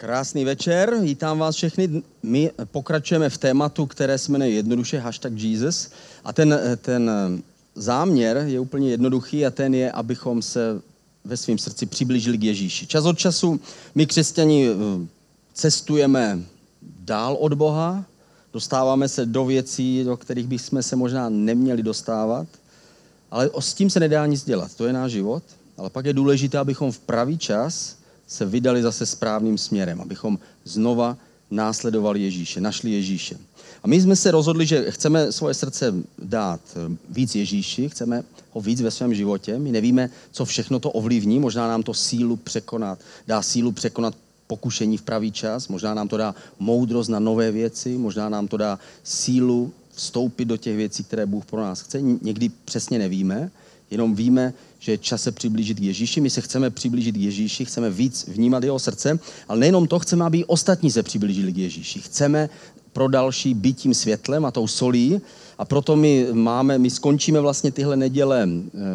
Krásný večer, vítám vás všechny. My pokračujeme v tématu, které se jmenuje jednoduše #Jesus. A ten záměr je úplně jednoduchý a ten je, abychom se ve svém srdci přiblížili k Ježíši. Čas od času my křesťani cestujeme dál od Boha, dostáváme se do věcí, do kterých bychom se možná neměli dostávat, ale s tím se nedá nic dělat, to je náš život. Ale pak je důležité, abychom v pravý čas se vydali zase správným směrem, abychom znova následovali Ježíše, našli Ježíše. A my jsme se rozhodli, že chceme svoje srdce dát víc Ježíši, chceme ho víc ve svém životě. My nevíme, co všechno to ovlivní, možná nám to dá sílu překonat pokušení v pravý čas, možná nám to dá moudrost na nové věci, možná nám to dá sílu vstoupit do těch věcí, které Bůh pro nás chce. Někdy přesně nevíme, jenom víme, že je čas se přiblížit k Ježíši. My se chceme přiblížit k Ježíši, chceme víc vnímat jeho srdce, ale nejenom to, chceme, aby ostatní se přiblížili k Ježíši. Chceme pro další být tím světlem a tou solí a proto my skončíme vlastně tyhle neděle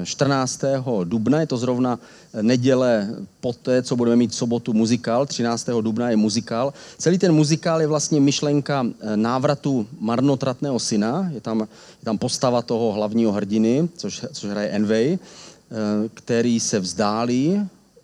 14. dubna, je to zrovna neděle poté, co budeme mít sobotu muzikál, 13. dubna je muzikál. Celý ten muzikál je vlastně myšlenka návratu marnotratného syna, je tam postava toho hlavního hrdiny, což hraje Envej, který se vzdálí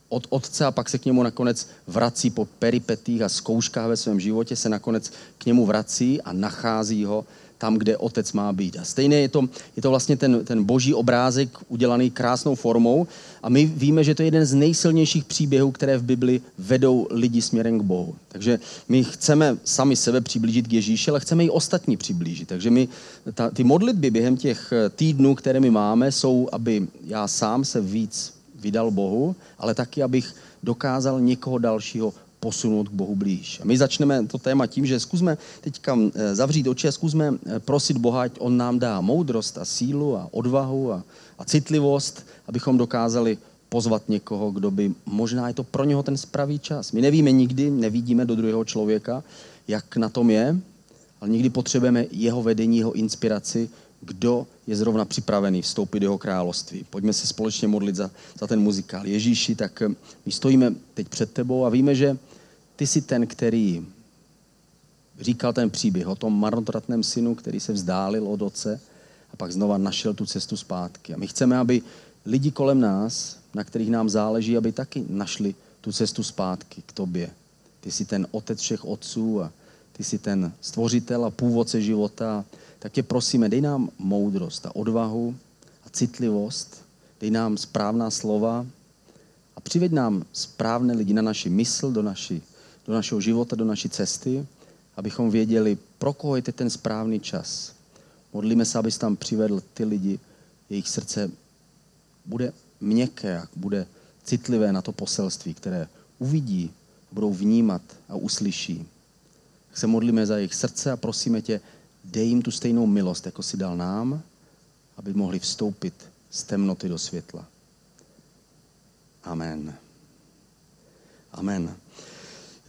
od otce a pak se k němu nakonec vrací po peripetích a zkouškách ve svém životě, se nakonec k němu vrací a nachází ho tam, kde otec má být. A stejně je to vlastně ten boží obrázek udělaný krásnou formou a my víme, že to je jeden z nejsilnějších příběhů, které v Bibli vedou lidi směrem k Bohu. Takže my chceme sami sebe přiblížit k Ježíši, ale chceme i ostatní přiblížit. Takže ty modlitby během těch týdnů, které my máme, jsou, aby já sám se víc vydal Bohu, ale taky, abych dokázal někoho dalšího posunout k Bohu blíž. A my začneme to téma tím, že zkusme teďka zavřít oči a zkusme prosit Boha, ať on nám dá moudrost a sílu a odvahu a citlivost, abychom dokázali pozvat někoho, kdo by, možná je to pro něho ten pravý čas. My nevíme nikdy, nevidíme do druhého člověka, jak na tom je, ale nikdy potřebujeme jeho vedení, jeho inspiraci, kdo je zrovna připravený vstoupit do jeho království. Pojďme se společně modlit za ten muzikál. Ježíši, tak my stojíme teď před tebou a víme, že ty jsi ten, který říkal ten příběh o tom marnotratném synu, který se vzdálil od otce a pak znova našel tu cestu zpátky. A my chceme, aby lidi kolem nás, na kterých nám záleží, aby taky našli tu cestu zpátky k tobě. Ty jsi ten otec všech otců a ty jsi ten stvořitel a původce života. Tak tě prosíme, dej nám moudrost a odvahu a citlivost, dej nám správná slova a přiveď nám správné lidi na naši mysl, do našeho života, do naší cesty, abychom věděli, pro koho je ten správný čas. Modlíme se, abys tam přivedl ty lidi, jejich srdce bude měkké, bude citlivé na to poselství, které uvidí, budou vnímat a uslyší. Tak se modlíme za jejich srdce a prosíme tě, dej jim tu stejnou milost, jako si dal nám, aby mohli vstoupit z temnoty do světla. Amen. Amen.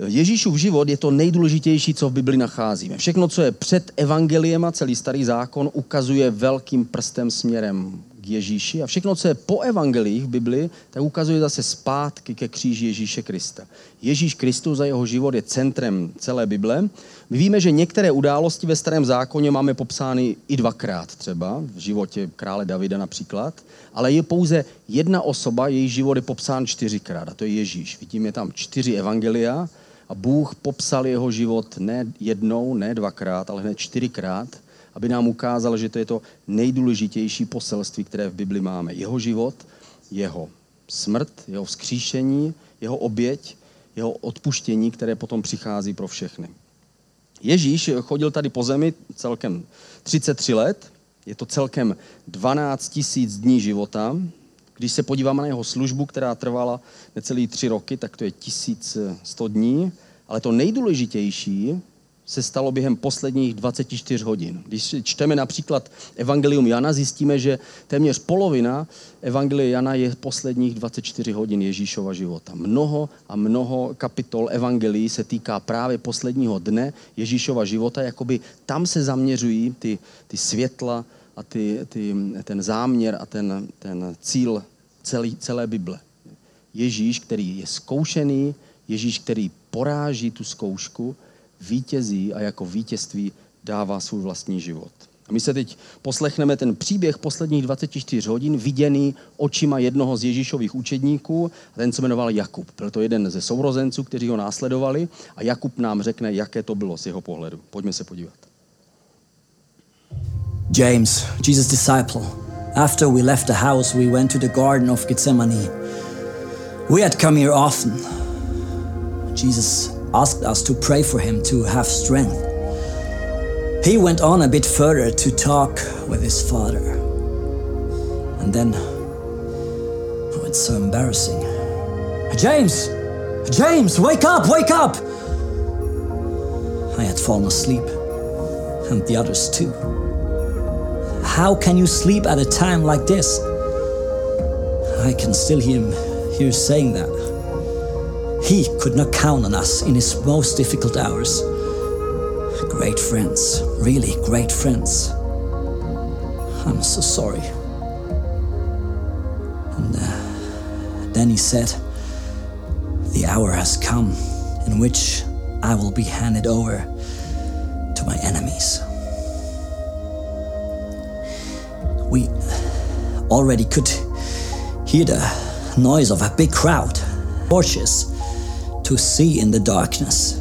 Ježíšův život je to nejdůležitější, co v Bibli nacházíme. Všechno, co je před evangeliem a celý starý zákon, ukazuje velkým prstem směrem k Ježíši a všechno, co je po evangeliích v Bibli, tak ukazuje zase zpátky ke kříži Ježíše Krista. Ježíš Kristus a jeho život je centrem celé Bible. My víme, že některé události ve starém zákoně máme popsány i dvakrát třeba, v životě krále Davida například, ale je pouze jedna osoba, její život je popsán 4krát a to je Ježíš. Vidíme tam 4 evangelia a Bůh popsal jeho život ne jednou, ne 2krát, ale hned 4krát, aby nám ukázal, že to je to nejdůležitější poselství, které v Bibli máme. Jeho život, jeho smrt, jeho vzkříšení, jeho oběť, jeho odpuštění, které potom přichází pro všechny. Ježíš chodil tady po zemi celkem 33 let, je to celkem 12 000 dní života. Když se podíváme na jeho službu, která trvala necelý 3 roky, tak to je 1100 dní, ale to nejdůležitější se stalo během posledních 24 hodin. Když čteme například Evangelium Jana, zjistíme, že téměř polovina Evangelia Jana je posledních 24 hodin Ježíšova života. Mnoho a mnoho kapitol Evangelií se týká právě posledního dne Ježíšova života, jakoby tam se zaměřují ty světla a ten záměr a ten cíl celé Bible. Ježíš, který je zkoušený, Ježíš, který poráží tu zkoušku, vítězí a jako vítězství dává svůj vlastní život. A my se teď poslechneme ten příběh posledních 24 hodin, viděný očima jednoho z Ježíšových učedníků, ten se jmenoval Jakub. Byl to jeden ze sourozenců, kteří ho následovali, a Jakub nám řekne, jaké to bylo z jeho pohledu. Pojďme se podívat. James, Jesus' disciple. After we left the house, we went to the garden of Gethsemane. We had come here often. Jesus asked us to pray for him to have strength. He went on a bit further to talk with his father. And then, oh, it's so embarrassing. James! James, wake up, wake up! I had fallen asleep, and the others too. How can you sleep at a time like this? I can still hear him here saying that. He could not count on us in his most difficult hours. Great friends, really great friends. I'm so sorry. And then he said, the hour has come in which I will be handed over to my enemies. We already could hear the noise of a big crowd, torches to see in the darkness.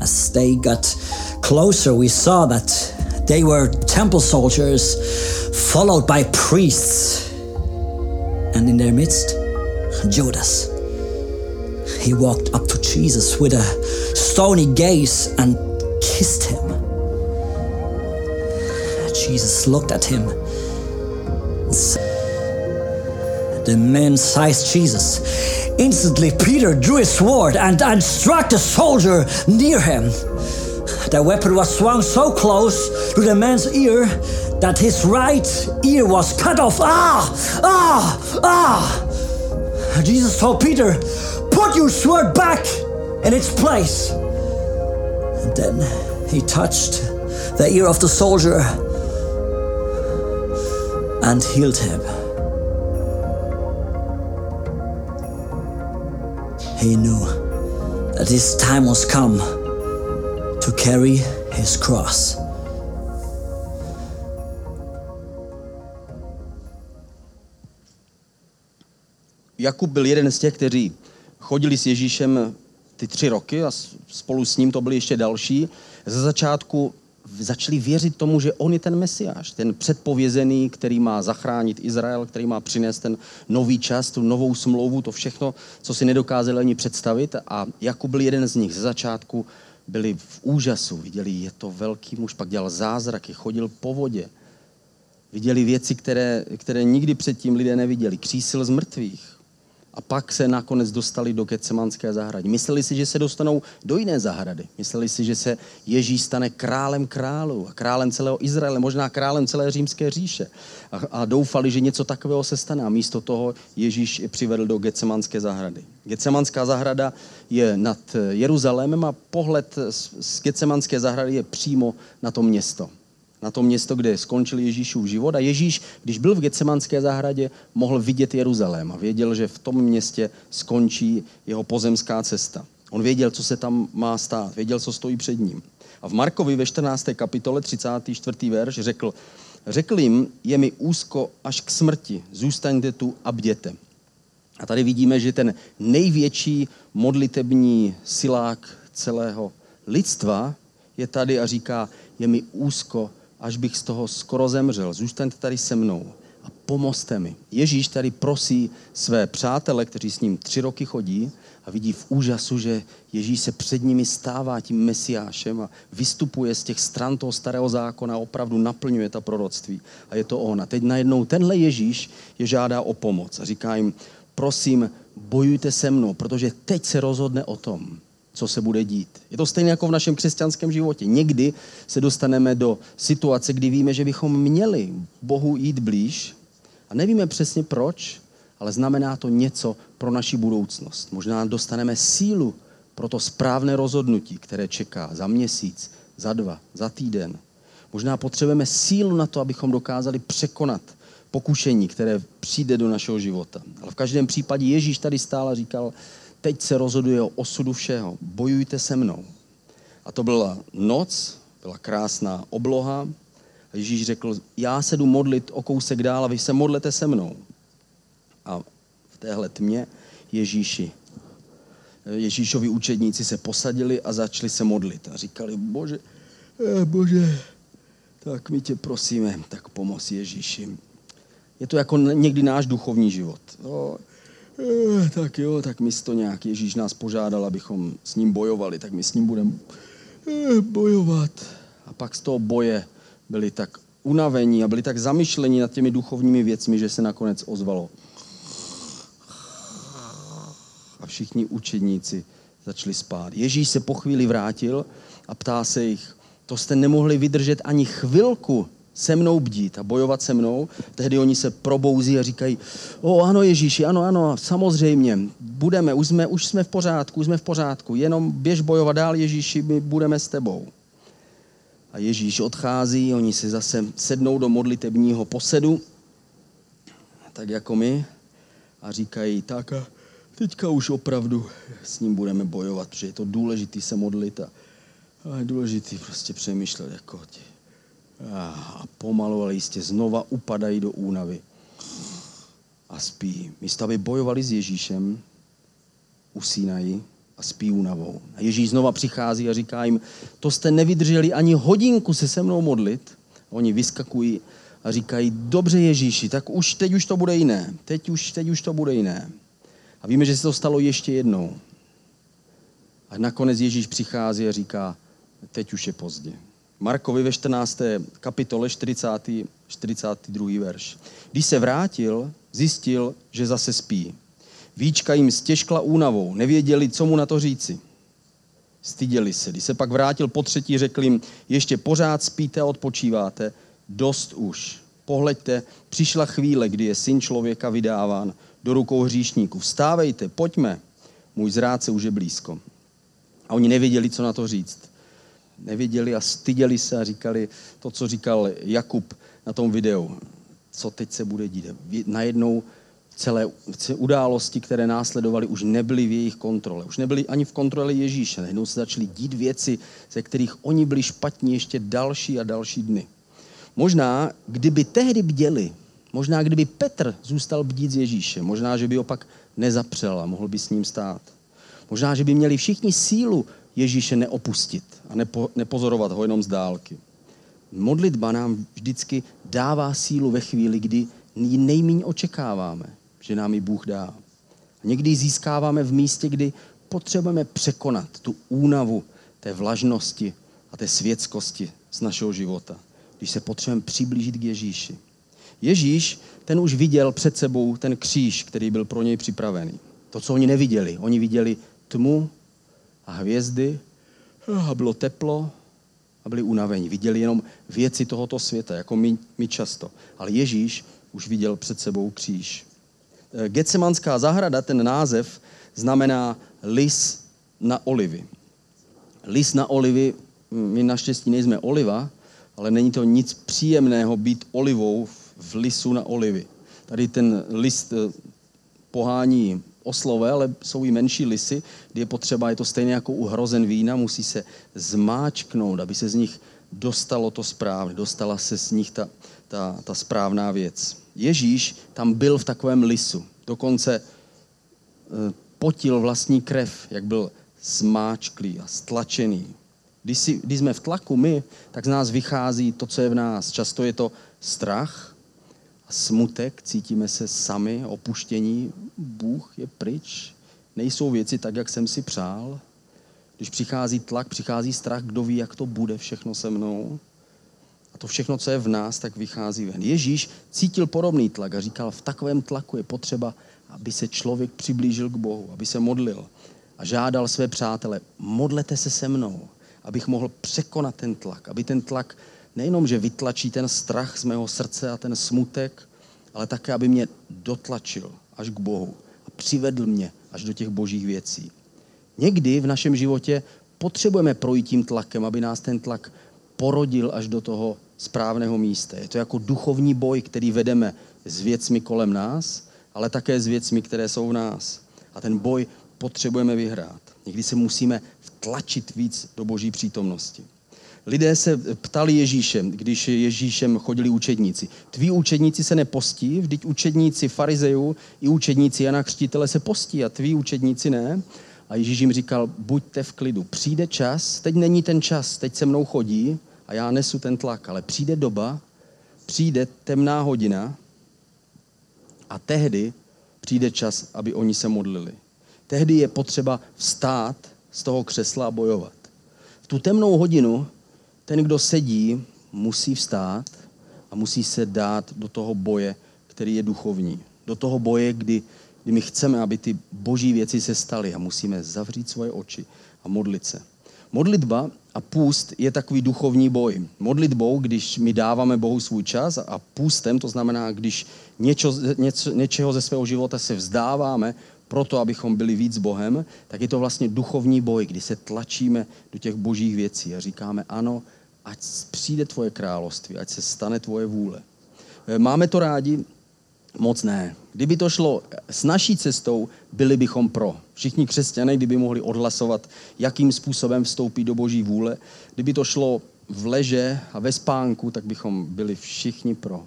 As they got closer, we saw that they were temple soldiers, followed by priests. And in their midst, Judas. He walked up to Jesus with a stony gaze and kissed him. Jesus looked at him and said, the man sized Jesus. Instantly, Peter drew his sword and struck the soldier near him. The weapon was swung so close to the man's ear that his right ear was cut off. Jesus told Peter, put your sword back in its place. And then he touched the ear of the soldier and healed him. He knew that his time was come to carry his cross. Jakub byl jeden z těch, kteří chodili s Ježíšem ty 3 roky a spolu s ním to byli ještě další. Ze začátku začali věřit tomu, že on je ten Mesiáš, ten předpovězený, který má zachránit Izrael, který má přinést ten nový čas, tu novou smlouvu, to všechno, co si nedokázali ani představit. A Jakub byl jeden z nich. Ze začátku byli v úžasu, viděli, je to velký muž, pak dělal zázraky, chodil po vodě. Viděli věci, které nikdy předtím lidé neviděli. Křísil z mrtvých. A pak se nakonec dostali do Getsemanské zahrady. Mysleli si, že se dostanou do jiné zahrady. Mysleli si, že se Ježíš stane králem králů a králem celého Izraele, možná králem celé Římské říše. A doufali, že něco takového se stane. A místo toho Ježíš je přivedl do Getsemanské zahrady. Getsemanská zahrada je nad Jeruzalémem a pohled z Getsemanské zahrady je přímo na to město. Na to město, kde skončil Ježíšův život. A Ježíš, když byl v Getsemanské zahradě, mohl vidět Jeruzalém a věděl, že v tom městě skončí jeho pozemská cesta. On věděl, co se tam má stát, věděl, co stojí před ním. A v Markovi ve 14. kapitole 34. verš řekl jim, je mi úzko až k smrti, zůstaňte tu a bděte. A tady vidíme, že ten největší modlitební silák celého lidstva je tady a říká, je mi úzko, až bych z toho skoro zemřel. Zůstaňte tady se mnou a pomozte mi. Ježíš tady prosí své přátele, kteří s ním 3 roky chodí a vidí v úžasu, že Ježíš se před nimi stává tím Mesiášem a vystupuje z těch stran toho starého zákona, opravdu naplňuje ta proroctví. A je to on. A teď najednou tenhle Ježíš je žádá o pomoc. A říká jim, prosím, bojujte se mnou, protože teď se rozhodne o tom, co se bude dít. Je to stejné jako v našem křesťanském životě. Někdy se dostaneme do situace, kdy víme, že bychom měli Bohu jít blíž a nevíme přesně proč, ale znamená to něco pro naši budoucnost. Možná dostaneme sílu pro to správné rozhodnutí, které čeká za měsíc, za 2, za týden. Možná potřebujeme sílu na to, abychom dokázali překonat pokušení, které přijde do našeho života. Ale v každém případě Ježíš tady stál a říkal, teď se rozhoduje o osudu všeho. Bojujte se mnou. A to byla noc, byla krásná obloha. Ježíš řekl, já se jdu modlit o kousek dál a vy se modlete se mnou. A v téhle tmě Ježíšovi učedníci se posadili a začali se modlit. A říkali, Bože, tak my tě prosíme, tak pomoz Ježíši. Je to jako někdy náš duchovní život. Tak my to nějak, Ježíš nás požádal, abychom s ním bojovali, tak my s ním budeme bojovat. A pak z toho boje byli tak unavení a byli tak zamyšleni nad těmi duchovními věcmi, že se nakonec ozvalo. A všichni učedníci začali spát. Ježíš se po chvíli vrátil a ptá se jich, to jste nemohli vydržet ani chvilku se mnou bdít a bojovat se mnou. Tehdy oni se probouzí a říkají, ano Ježíši, ano, samozřejmě, budeme, už jsme v pořádku, jenom běž bojovat dál Ježíši, my budeme s tebou. A Ježíš odchází, oni si zase sednou do modlitebního posedu, tak jako my, a říkají, tak a teďka už opravdu s ním budeme bojovat, protože je to důležitý se modlit a je důležitý prostě přemýšlet jako ti. A pomalu, ale jistě znova upadají do únavy a spí. Místo, aby bojovali s Ježíšem, usínají a spí únavou. A Ježíš znova přichází a říká jim, to jste nevydrželi ani hodinku se se mnou modlit. A oni vyskakují a říkají, dobře Ježíši, tak už teď už to bude jiné. Teď už to bude jiné. A víme, že se to stalo ještě jednou. A nakonec Ježíš přichází a říká, teď už je pozdě. Markovi ve 14. kapitole 42. verš. Když se vrátil, zjistil, že zase spí. Víčka jim stěžkla únavou, nevěděli, co mu na to říci. Styděli se. Když se pak vrátil po třetí, řekl jim, ještě pořád spíte a odpočíváte, dost už. Pohleďte, přišla chvíle, kdy je Syn člověka vydáván do rukou hříšníků. Vstávejte, pojďme, můj zrádce už je blízko. A oni nevěděli, co na to říct. Nevěděli a styděli se a říkali to, co říkal Jakub na tom videu. Co teď se bude dít? Najednou celé události, které následovaly, už nebyly v jejich kontrole. Už nebyly ani v kontrole Ježíše. Najednou se začaly dít věci, ze kterých oni byli špatní ještě další a další dny. Možná, kdyby tehdy bděli, možná, kdyby Petr zůstal bdít s Ježíšem, možná, že by ho pak nezapřel a mohl by s ním stát. Možná, že by měli všichni sílu Ježíše neopustit a nepozorovat ho jenom z dálky. Modlitba nám vždycky dává sílu ve chvíli, kdy ji nejméně očekáváme, že nám ji Bůh dá. Někdy ji získáváme v místě, kdy potřebujeme překonat tu únavu té vlažnosti a té světskosti z našeho života, když se potřebujeme přiblížit k Ježíši. Ježíš, ten už viděl před sebou ten kříž, který byl pro něj připravený. To, co oni neviděli. Oni viděli tmu a hvězdy a bylo teplo a byli unavení. Viděli jenom věci tohoto světa, jako my často. Ale Ježíš už viděl před sebou kříž. Getsemanská zahrada, ten název, znamená lis na olivy. Lis na olivy, my naštěstí nejsme oliva, ale není to nic příjemného být olivou v lisu na olivy. Tady ten list pohání oslové, ale jsou i menší lisy, kdy je potřeba, je to stejně jako u hrozen vína, musí se zmáčknout, aby se z nich dostalo to správně, dostala se z nich ta správná věc. Ježíš tam byl v takovém lisu, dokonce potil vlastní krev, jak byl zmáčklý a stlačený. Když jsme v tlaku my, tak z nás vychází to, co je v nás. Často je to strach a smutek, cítíme se sami, opuštění, Bůh je pryč, nejsou věci tak, jak jsem si přál. Když přichází tlak, přichází strach, kdo ví, jak to bude všechno se mnou. A to všechno, co je v nás, tak vychází ven. Ježíš cítil podobný tlak a říkal, v takovém tlaku je potřeba, aby se člověk přiblížil k Bohu, aby se modlil a žádal své přátele, modlete se se mnou, abych mohl překonat ten tlak, aby ten tlak nejenom, že vytlačí ten strach z mého srdce a ten smutek, ale také, aby mě dotlačil až k Bohu a přivedl mě až do těch božích věcí. Někdy v našem životě potřebujeme projít tím tlakem, aby nás ten tlak porodil až do toho správného místa. Je to jako duchovní boj, který vedeme s věcmi kolem nás, ale také s věcmi, které jsou v nás. A ten boj potřebujeme vyhrát. Někdy se musíme vtlačit víc do Boží přítomnosti. Lidé se ptali Ježíše, když Ježíšem chodili učedníci. Tví učedníci se nepostí, vždyť učedníci farizejů i učedníci Jana Křtitele se postí a tví učedníci ne. A Ježíš jim říkal, buďte v klidu, přijde čas, teď není ten čas, teď se mnou chodí a já nesu ten tlak, ale přijde doba, přijde temná hodina a tehdy přijde čas, aby oni se modlili. Tehdy je potřeba vstát z toho křesla a bojovat. V tu temnou hodinu ten, kdo sedí, musí vstát a musí se dát do toho boje, který je duchovní. Do toho boje, kdy my chceme, aby ty boží věci se staly a musíme zavřít svoje oči a modlit se. Modlitba a půst je takový duchovní boj. Modlitbou, když my dáváme Bohu svůj čas a půstem, to znamená, když něčeho ze svého života se vzdáváme, proto, abychom byli víc Bohem, tak je to vlastně duchovní boj, kdy se tlačíme do těch božích věcí a říkáme ano, ať přijde tvoje království, ať se stane tvoje vůle. Máme to rádi? Moc ne. Kdyby to šlo s naší cestou, byli bychom pro. Všichni křesťané, kdyby mohli odhlasovat, jakým způsobem vstoupit do boží vůle, kdyby to šlo v leže a ve spánku, tak bychom byli všichni pro.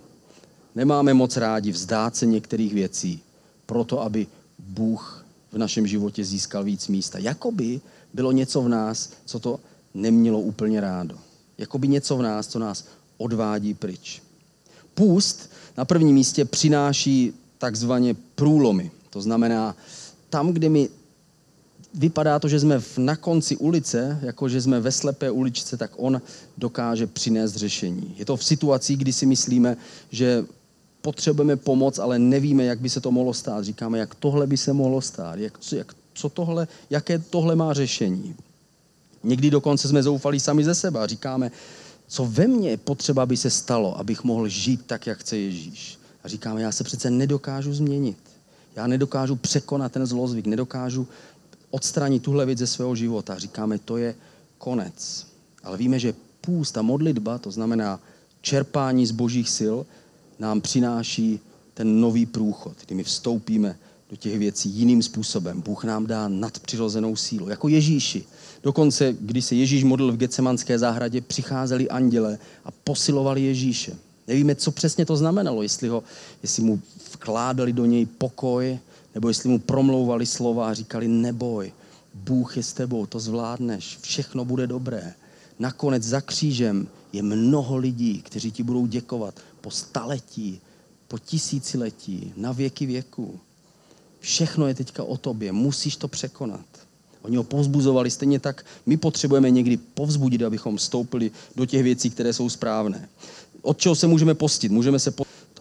Nemáme moc rádi vzdát se některých věcí, proto aby Bůh v našem životě získal víc místa. Jakoby bylo něco v nás, co to nemělo úplně rádo. Jakoby něco v nás, co nás odvádí pryč. Půst na prvním místě přináší takzvané průlomy. To znamená, tam, kde mi vypadá to, že jsme na konci ulice, jako že jsme ve slepé uličce, tak on dokáže přinést řešení. Je to v situaci, kdy si myslíme, že potřebujeme pomoc, ale nevíme, jak by se to mohlo stát. Říkáme, jak tohle by se mohlo stát, jaké tohle má řešení. Někdy dokonce jsme zoufali sami ze sebe a říkáme, co ve mně je potřeba, aby se stalo, abych mohl žít tak, jak chce Ježíš. A říkáme, já se přece nedokážu změnit. Já nedokážu překonat ten zlozvyk, nedokážu odstranit tuhle věc ze svého života. A říkáme, to je konec. Ale víme, že půst a modlitba, to znamená čerpání z božích sil, nám přináší ten nový průchod, kdy my vstoupíme do těch věcí jiným způsobem. Bůh nám dá nadpřirozenou sílu, jako Ježíši. Dokonce, když se Ježíš modlil v Getsemanské zahradě, přicházeli anděle a posilovali Ježíše. Nevíme, co přesně to znamenalo, jestli mu vkládali do něj pokoj, nebo jestli mu promlouvali slova a říkali, neboj, Bůh je s tebou, to zvládneš, všechno bude dobré. Nakonec za křížem je mnoho lidí, kteří ti budou děkovat po staletí, po tisíciletí, na věky věku. Všechno je teďka o tobě, musíš to překonat. Oni ho povzbuzovali, stejně tak my potřebujeme někdy povzbudit, abychom vstoupili do těch věcí, které jsou správné. Od čeho se můžeme postit?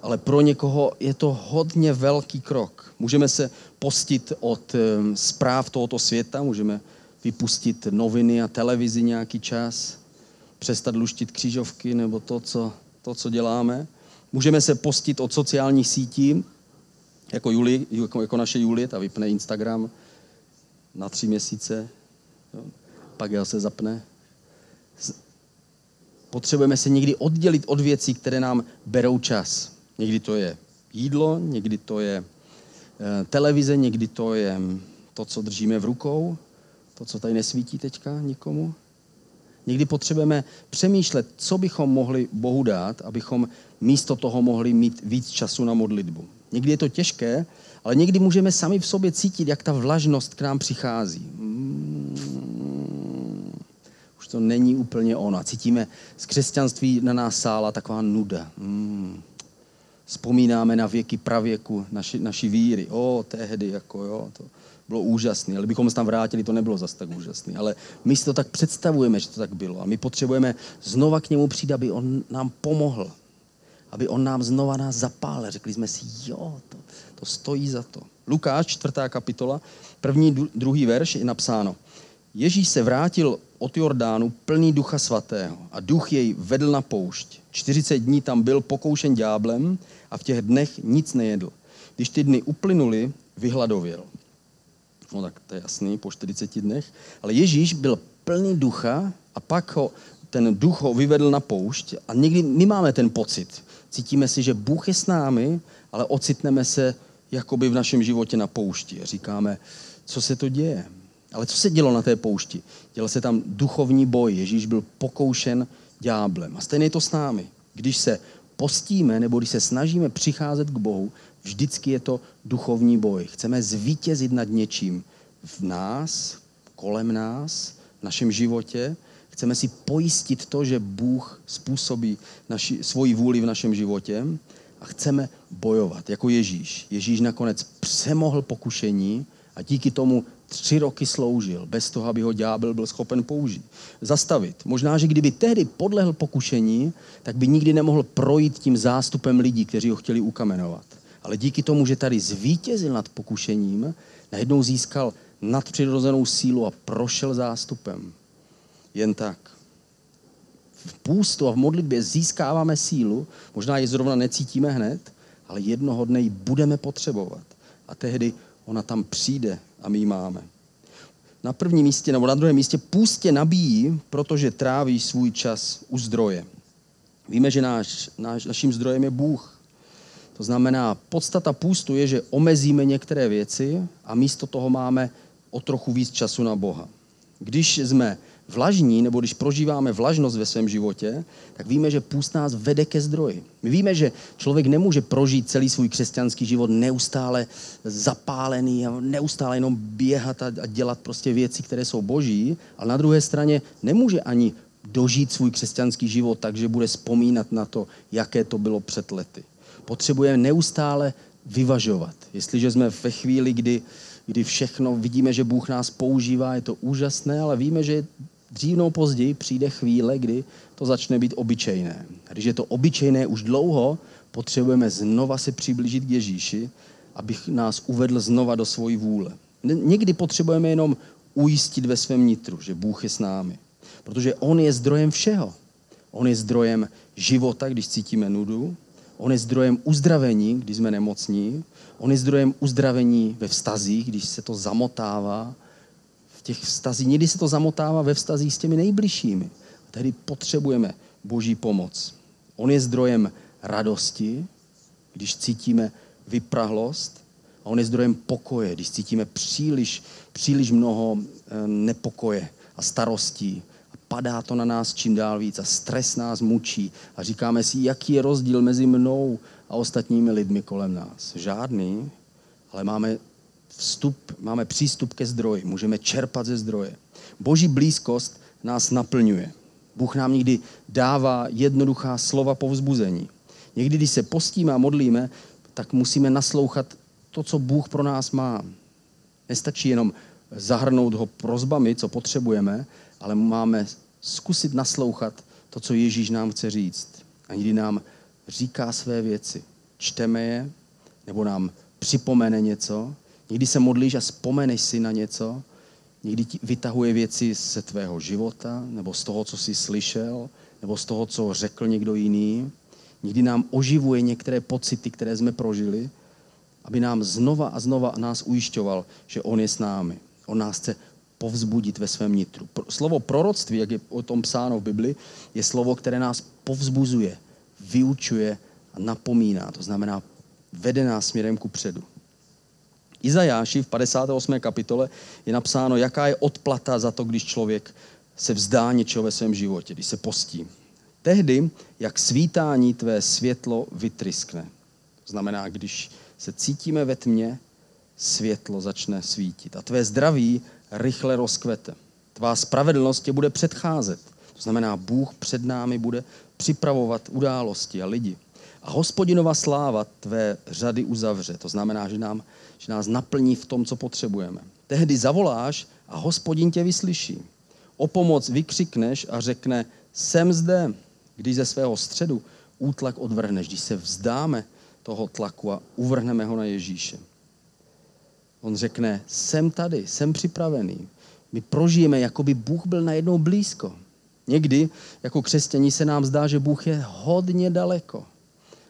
Ale pro někoho je to hodně velký krok. Můžeme se postit od zpráv tohoto světa, můžeme vypustit noviny a televizi nějaký čas, přestat luštit křížovky nebo to, co děláme. Můžeme se postit od sociálních sítí, jako naše Julie, ta vypne Instagram na 3 měsíce, jo, pak já se zapne. Potřebujeme se někdy oddělit od věcí, které nám berou čas. Někdy to je jídlo, někdy to je televize, někdy to je to, co držíme v rukou, to, co tady nesvítí teďka nikomu. Někdy potřebujeme přemýšlet, co bychom mohli Bohu dát, abychom místo toho mohli mít víc času na modlitbu. Někdy je to těžké, ale někdy můžeme sami v sobě cítit, jak ta vlažnost k nám přichází. Už to není úplně ono. Cítíme, z křesťanství na nás sála taková nuda. Vzpomínáme na věky pravěku naší víry. Tehdy, to bylo úžasné. Ale kdybychom se tam vrátili, to nebylo zas tak úžasné. Ale my si to tak představujeme, že to tak bylo. A my potřebujeme znova k němu přijít, aby on nám pomohl. Aby on nám znova nás zapálil. Řekli jsme si, to stojí za to. Lukáš, 4. kapitola, 1., 2. verš je napsáno. Ježíš se vrátil od Jordánu plný Ducha Svatého a duch jej vedl na poušť. 40 dní tam byl pokoušen ďáblem a v těch dnech nic nejedl. Když ty dny uplynuly, vyhladověl. No tak to je jasný, po 40 dnech. Ale Ježíš byl plný ducha a pak ten duch ho vyvedl na poušť a někdy my máme ten pocit. Cítíme si, že Bůh je s námi, ale ocitneme se jakoby v našem životě na poušti. Říkáme, co se to děje. Ale co se dělo na té poušti? Dělal se tam duchovní boj. Ježíš byl pokoušen ďáblem. A stejně je to s námi. Když se postíme nebo když se snažíme přicházet k Bohu, vždycky je to duchovní boj. Chceme zvítězit nad něčím v nás, kolem nás, v našem životě. Chceme si pojistit to, že Bůh způsobí svoji vůli v našem životě a chceme bojovat jako Ježíš. Ježíš nakonec přemohl pokušení a díky tomu 3 roky sloužil, bez toho, aby ho ďábel byl schopen zastavit. Možná, že kdyby tehdy podlehl pokušení, tak by nikdy nemohl projít tím zástupem lidí, kteří ho chtěli ukamenovat. Ale díky tomu, že tady zvítězil nad pokušením, najednou získal nadpřirozenou sílu a prošel zástupem. Jen tak. V půstu a v modlitbě získáváme sílu, možná ji zrovna necítíme hned, ale jednoho dne ji budeme potřebovat. A tehdy ona tam přijde a my ji máme. Na prvním místě nebo na druhém místě půst tě nabíjí, protože tráví svůj čas u zdroje. Víme, že naším zdrojem je Bůh. To znamená, podstata půstu je, že omezíme některé věci a místo toho máme o trochu víc času na Boha. Když jsme vlažní, nebo když prožíváme vlažnost ve svém životě, tak víme, že půst nás vede ke zdroji. My víme, že člověk nemůže prožít celý svůj křesťanský život neustále zapálený a neustále jenom běhat a dělat prostě věci, které jsou boží, ale na druhé straně nemůže ani dožít svůj křesťanský život tak, že bude vzpomínat na to, jaké to bylo před lety. Potřebujeme neustále vyvažovat. Jestliže jsme ve chvíli, kdy všechno vidíme, že Bůh nás používá, je to úžasné, ale víme, že dřív nebo později přijde chvíle, kdy to začne být obyčejné. A když je to obyčejné už dlouho, potřebujeme znova se přiblížit k Ježíši, aby nás uvedl znova do svojí vůle. Někdy potřebujeme jenom ujistit ve svém nitru, že Bůh je s námi. Protože on je zdrojem všeho. On je zdrojem života, když cítíme nudu. On je zdrojem uzdravení, když jsme nemocní. On je zdrojem uzdravení ve vztazích, když se to zamotává. Někdy se to zamotává ve vztazích s těmi nejbližšími. Tedy potřebujeme boží pomoc. On je zdrojem radosti, když cítíme vyprahlost. A on je zdrojem pokoje, když cítíme příliš mnoho nepokoje a starostí. A padá to na nás čím dál víc a stres nás mučí. A říkáme si, jaký je rozdíl mezi mnou a ostatními lidmi kolem nás. Žádný, ale máme přístup ke zdroji, můžeme čerpat ze zdroje. Boží blízkost nás naplňuje. Bůh nám někdy dává jednoduchá slova povzbuzení. Někdy, když se postíme a modlíme, tak musíme naslouchat to, co Bůh pro nás má. Nestačí jenom zahrnout ho prosbami, co potřebujeme, ale máme zkusit naslouchat to, co Ježíš nám chce říct. A někdy nám říká své věci. Čteme je, nebo nám připomene něco. Někdy se modlíš a vzpomeneš si na něco. Někdy ti vytahuje věci ze tvého života, nebo z toho, co jsi slyšel, nebo z toho, co řekl někdo jiný. Někdy nám oživuje některé pocity, které jsme prožili, aby nám znova a znova nás ujišťoval, že on je s námi. On nás chce povzbudit ve svém nitru. Slovo proroctví, jak je o tom psáno v Bibli, je slovo, které nás povzbuzuje, vyučuje a napomíná. To znamená, vede nás směrem kupředu. Izajáši v 58. kapitole je napsáno, jaká je odplata za to, když člověk se vzdá něčeho ve svém životě, když se postí. Tehdy, jak svítání tvé světlo vytryskne. To znamená, když se cítíme ve tmě, světlo začne svítit. A tvé zdraví rychle rozkvete. Tvá spravedlnost tě bude předcházet. To znamená, Bůh před námi bude připravovat události a lidi. A Hospodinova sláva tvé řady uzavře. To znamená, že nás naplní v tom, co potřebujeme. Tehdy zavoláš a Hospodin tě vyslyší. O pomoc vykřikneš a řekne, jsem zde, když ze svého středu útlak odvrhneš, když se vzdáme toho tlaku a uvrhneme ho na Ježíše. On řekne, jsem tady, jsem připravený. My prožijeme, jako by Bůh byl najednou blízko. Někdy, jako křesťaní, se nám zdá, že Bůh je hodně daleko.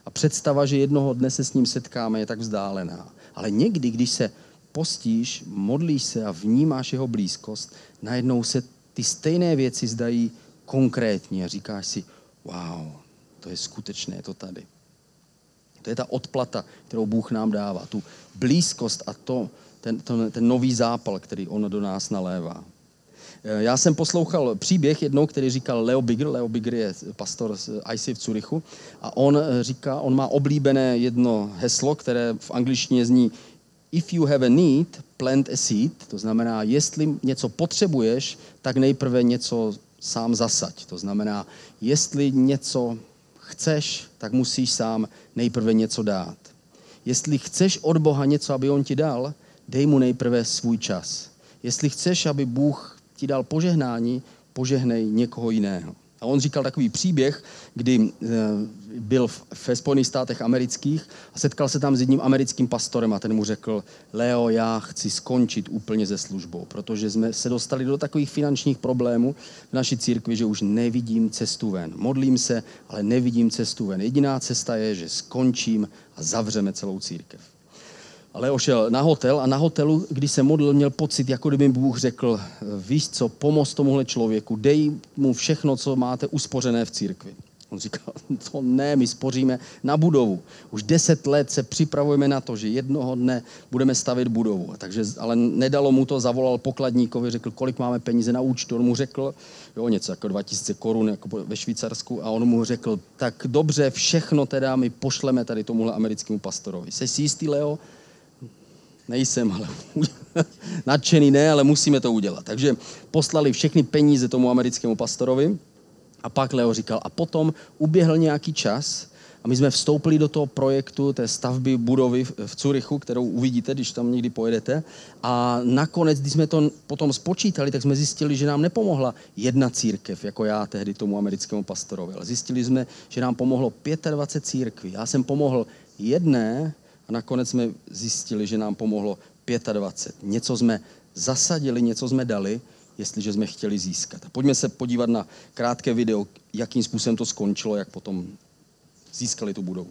A představa, že jednoho dne se s ním setkáme, je tak vzdálená. Ale někdy, když se postíš, modlíš se a vnímáš jeho blízkost, najednou se ty stejné věci zdají konkrétní a říkáš si, wow, to je skutečné, je to tady. To je ta odplata, kterou Bůh nám dává. Tu blízkost a to, ten nový zápal, který on do nás nalévá. Já jsem poslouchal příběh jednou, který říkal Leo Bigler. Leo Bigler je pastor z ICF v Curychu a on říká, on má oblíbené jedno heslo, které v angličtině zní If you have a need, plant a seed. To znamená, jestli něco potřebuješ, tak nejprve něco sám zasaď. To znamená, jestli něco chceš, tak musíš sám nejprve něco dát. Jestli chceš od Boha něco, aby on ti dal, dej mu nejprve svůj čas. Jestli chceš, aby Bůh ti dal požehnání, požehnej někoho jiného. A on říkal takový příběh, kdy byl ve Spojených státech amerických a setkal se tam s jedním americkým pastorem a ten mu řekl, Leo, já chci skončit úplně se službou, protože jsme se dostali do takových finančních problémů v naší církvi, že už nevidím cestu ven. Modlím se, ale nevidím cestu ven. Jediná cesta je, že skončím a zavřeme celou církev. A Leo šel na hotel a na hotelu, když se modlil, měl pocit, jako kdyby Bůh řekl, víš co, pomoz tomuhle člověku, dej mu všechno, co máte uspořené v církvi. On říkal, to ne, my spoříme na budovu. Už 10 let se připravujeme na to, že jednoho dne budeme stavět budovu. Takže, ale nedalo mu to, zavolal pokladníkovi, řekl, kolik máme peníze na účtu. On mu řekl, jo, něco jako 2000 korun jako ve Švýcarsku a on mu řekl, tak dobře, všechno teda my pošleme tady tomuhle americkému pastorovi. Jsi si jistý, Leo? Nejsem, ale nadšený ne, ale musíme to udělat. Takže poslali všechny peníze tomu americkému pastorovi a pak Leo říkal, a potom uběhl nějaký čas a my jsme vstoupili do toho projektu, té stavby budovy v Curychu, kterou uvidíte, když tam někdy pojedete. A nakonec, když jsme to potom spočítali, tak jsme zjistili, že nám nepomohla jedna církev, jako já tehdy tomu americkému pastorovi. Ale zjistili jsme, že nám pomohlo 25 církví. Já jsem pomohl jedné, a nakonec jsme zjistili, že nám pomohlo 25. Něco jsme zasadili, něco jsme dali, jestliže jsme chtěli získat. A pojďme se podívat na krátké video, jakým způsobem to skončilo, jak potom získali tu budovu.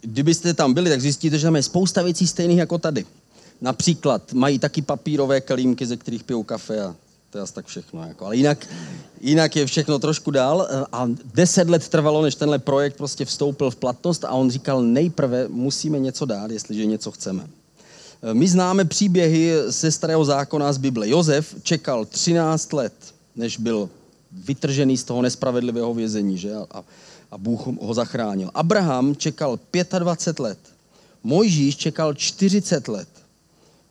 Kdybyste tam byli, tak zjistíte, že tam je spousta věcí stejných jako tady. Například mají taky papírové kelímky, ze kterých pijou kafe a to je asi tak všechno. Jako. Ale jinak je všechno trošku dál a 10 let trvalo, než tenhle projekt prostě vstoupil v platnost a on říkal, nejprve musíme něco dát, jestliže něco chceme. My známe příběhy ze Starého zákona z Bible. Josef čekal 13 let, než byl vytržený z toho nespravedlivého vězení, že? A Bůh ho zachránil. Abraham čekal 25 let. Mojžíš čekal 40 let.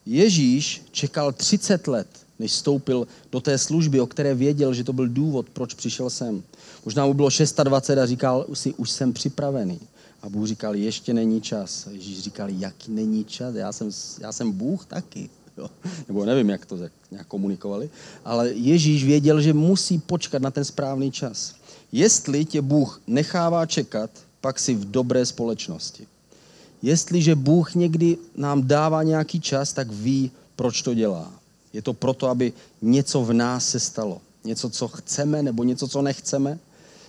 Ježíš čekal 30 let, než vstoupil do té služby, o které věděl, že to byl důvod, proč přišel sem. Možná mu bylo 26 a říkal si, už jsem připravený. A Bůh říkal, ještě není čas. A Ježíš říkal, jak není čas? Já jsem Bůh taky. Jo. Nebo nevím, jak to nějak komunikovali. Ale Ježíš věděl, že musí počkat na ten správný čas. Jestli tě Bůh nechává čekat, pak jsi v dobré společnosti. Jestliže Bůh někdy nám dává nějaký čas, tak ví, proč to dělá. Je to proto, aby něco v nás se stalo. Něco, co chceme, nebo něco, co nechceme.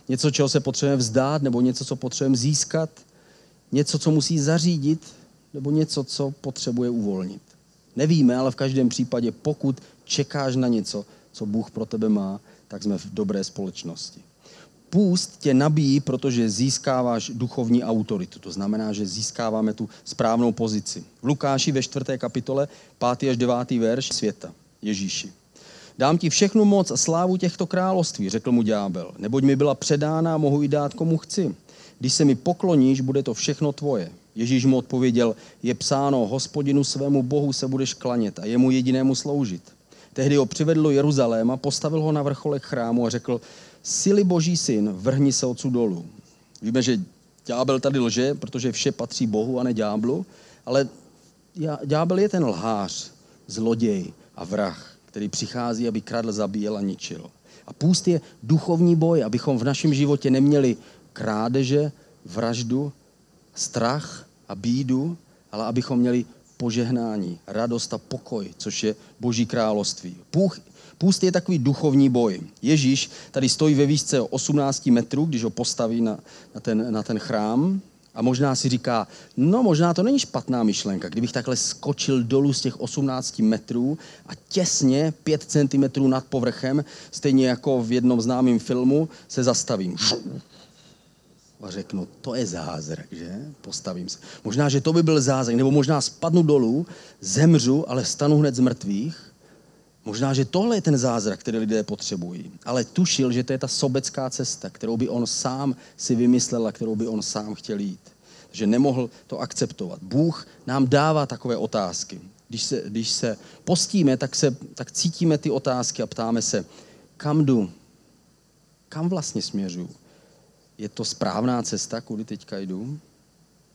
Něco, čeho se potřebujeme vzdát, nebo něco, co potřebujeme získat. Něco, co musí zařídit, nebo něco, co potřebuje uvolnit. Nevíme, ale v každém případě, pokud čekáš na něco, co Bůh pro tebe má, tak jsme v dobré společnosti. Půst tě nabíjí, protože získáváš duchovní autoritu. To znamená, že získáváme tu správnou pozici. V Lukáši ve 4. kapitole, 5. až 9. verš světa Ježíši. Dám ti všechnu moc a slávu těchto království, řekl mu ďábel, neboť mi byla předána a mohu ji dát komu chci. Když se mi pokloníš, bude to všechno tvoje. Ježíš mu odpověděl, je psáno, Hospodinu svému Bohu se budeš klanět a jemu jedinému sloužit. Tehdy ho přivedl do Jeruzaléma, postavil ho na vrcholek chrámu a řekl, sily Boží syn, vrhni se odsud dolů. Víme, že ďábel tady lže, protože vše patří Bohu a ne ďáblu, ale ďábel je ten lhář, zloděj a vrah, který přichází, aby kradl, zabíjel a ničil. A půst je duchovní boj, abychom v našem životě neměli krádeže, vraždu, strach a bídu, ale abychom měli požehnání, radost a pokoj, což je Boží království. Půst je takový duchovní boj. Ježíš tady stojí ve výšce 18 metrů, když ho postaví na ten chrám a možná si říká, no možná to není špatná myšlenka, kdybych takhle skočil dolů z těch 18 metrů a těsně 5 centimetrů nad povrchem, stejně jako v jednom známém filmu, se zastavím. A řeknu, to je zázrak, že? Postavím se. Možná, že to by byl zázrak, nebo možná spadnu dolů, zemřu, ale stanu hned z mrtvých. Možná, že tohle je ten zázrak, který lidé potřebují. Ale tušil, že to je ta sobecká cesta, kterou by on sám si vymyslel a kterou by on sám chtěl jít. Takže nemohl to akceptovat. Bůh nám dává takové otázky. Když se postíme, tak cítíme ty otázky a ptáme se, kam jdu? Kam vlastně směřuju? Je to správná cesta, kudy teďka jdu?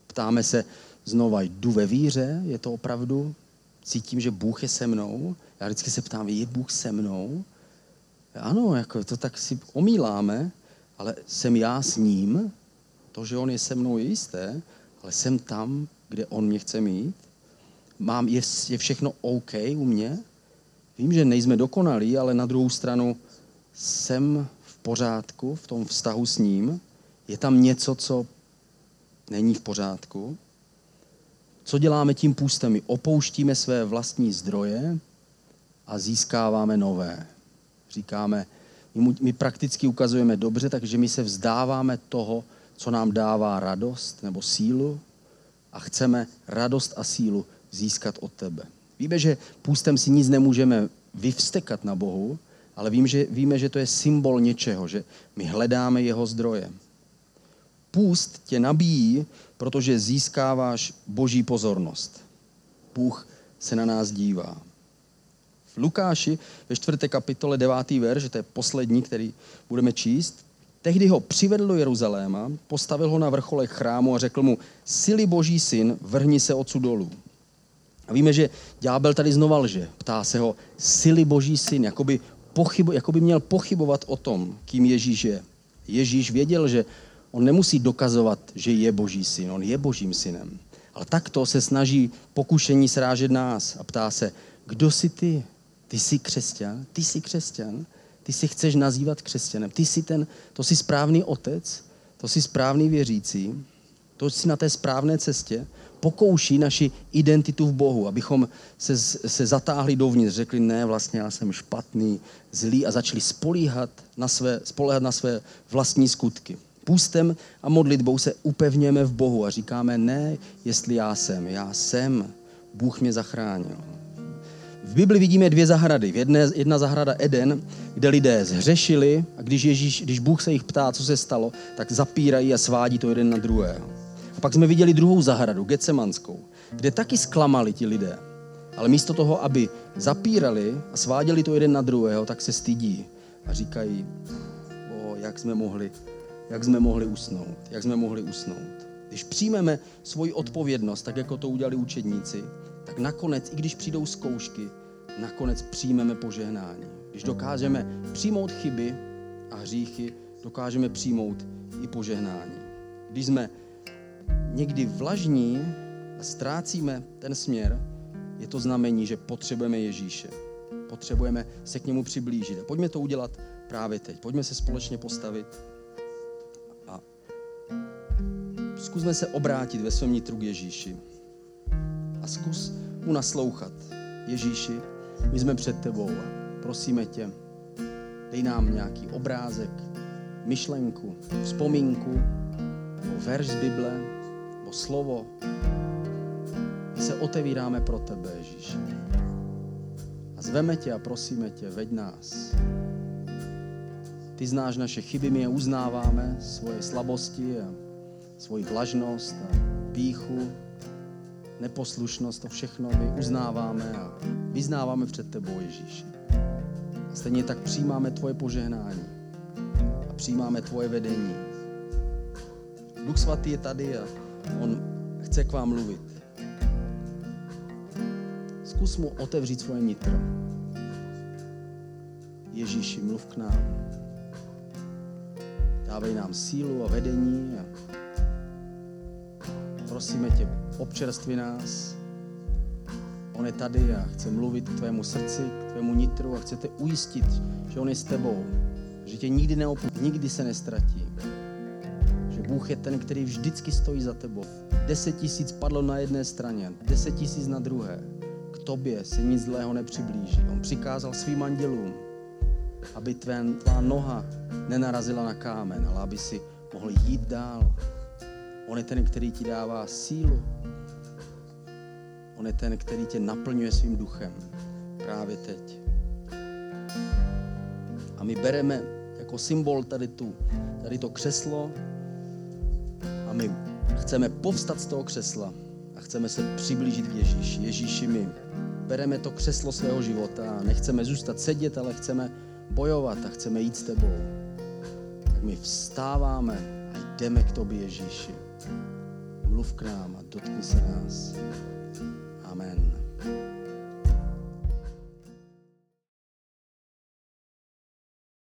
Ptáme se znova, jdu ve víře? Je to opravdu? Cítím, že Bůh je se mnou? Já vždycky se ptám, je Bůh se mnou? Ano, jako to tak si omíláme, ale jsem já s ním? To, že on je se mnou, je jisté, ale jsem tam, kde on mě chce mít? Je všechno OK u mě? Vím, že nejsme dokonalí, ale na druhou stranu jsem v pořádku v tom vztahu s ním? Je tam něco, co není v pořádku? Co děláme tím půstem? My opouštíme své vlastní zdroje a získáváme nové. Říkáme, my prakticky ukazujeme dobře, takže my se vzdáváme toho, co nám dává radost nebo sílu a chceme radost a sílu získat od tebe. Víme, že půstem si nic nemůžeme vyvstekat na Bohu, ale víme, že to je symbol něčeho, že my hledáme jeho zdroje. Půst tě nabíjí, protože získáváš Boží pozornost. Bůh se na nás dívá. V Lukáši ve 4. kapitole 9. verš, to je poslední, který budeme číst, tehdy ho přivedl do Jeruzaléma, postavil ho na vrcholech chrámu a řekl mu, sily Boží syn, vrhni se odsud dolů. A víme, že ďábel tady znova lže. Ptá se ho, sily Boží syn, jakoby měl pochybovat o tom, kým Ježíš je. Ježíš věděl, že on nemusí dokazovat, že je Boží syn, on je Božím synem. Ale takto se snaží pokušení srážet nás a ptá se, kdo jsi ty? Ty jsi křesťan? Ty se chceš nazývat křesťanem? To jsi správný otec? To jsi správný věřící? To jsi na té správné cestě? Pokouší naši identitu v Bohu, abychom se zatáhli dovnitř, řekli, ne, vlastně já jsem špatný, zlý a začali spoléhat na své vlastní skutky. Půstem a modlitbou se upevněme v Bohu a říkáme, ne, jestli já jsem, Bůh mě zachránil. V Bibli vidíme dvě zahrady. Jedna zahrada Eden, kde lidé zhřešili a když Bůh se jich ptá, co se stalo, tak zapírají a svádí to jeden na druhého. A pak jsme viděli druhou zahradu, Getsemanskou, kde taky zklamali ti lidé. Ale místo toho, aby zapírali a sváděli to jeden na druhého, tak se stydí a říkají, jak jsme mohli usnout. Když přijmeme svoji odpovědnost, tak jako to udělali učedníci, tak nakonec, i když přijdou zkoušky, nakonec přijmeme požehnání. Když dokážeme přijmout chyby a hříchy, dokážeme přijmout i požehnání. Když jsme někdy vlažní a ztrácíme ten směr, je to znamení, že potřebujeme Ježíše. Potřebujeme se k němu přiblížit. A pojďme to udělat právě teď. Pojďme se společně postavit. Zkusme se obrátit ve svém nitru k Ježíši a zkus mu naslouchat. Ježíši, my jsme před tebou a prosíme tě, dej nám nějaký obrázek, myšlenku, vzpomínku, o verš z Bible, o slovo. My se otevíráme pro tebe, Ježíši. A zveme tě a prosíme tě, veď nás. Ty znáš naše chyby, my je uznáváme, svoje slabosti a svoji vlažnost, pýchu, neposlušnost, to všechno my uznáváme a vyznáváme před tebou, Ježíši. A stejně tak přijímáme tvoje požehnání a přijímáme tvoje vedení. Duch svatý je tady a on chce k vám mluvit. Zkus mu otevřít svoje nitro. Ježíši, mluv k nám. Dávej nám sílu a vedení a prosíme tě, občerství nás. On je tady a chce mluvit k tvému srdci, k tvému nitru a chce tě ujistit, že on je s tebou, že tě nikdy neopustí, nikdy se nestratí. Že Bůh je ten, který vždycky stojí za tebou. 10 000 padlo na jedné straně, 10 000 na druhé. K tobě se nic zlého nepřiblíží. On přikázal svým andělům, aby tvá noha nenarazila na kámen, ale aby si mohl jít dál. On je ten, který ti dává sílu. On je ten, který tě naplňuje svým duchem právě teď. A my bereme jako symbol tady to křeslo a my chceme povstat z toho křesla a chceme se přiblížit k Ježíši. Ježíši, my bereme to křeslo svého života a nechceme zůstat sedět, ale chceme bojovat a chceme jít s tebou. Tak my vstáváme a jdeme k tobě, Ježíši. Mluv k nám a dotkni se nás. Amen.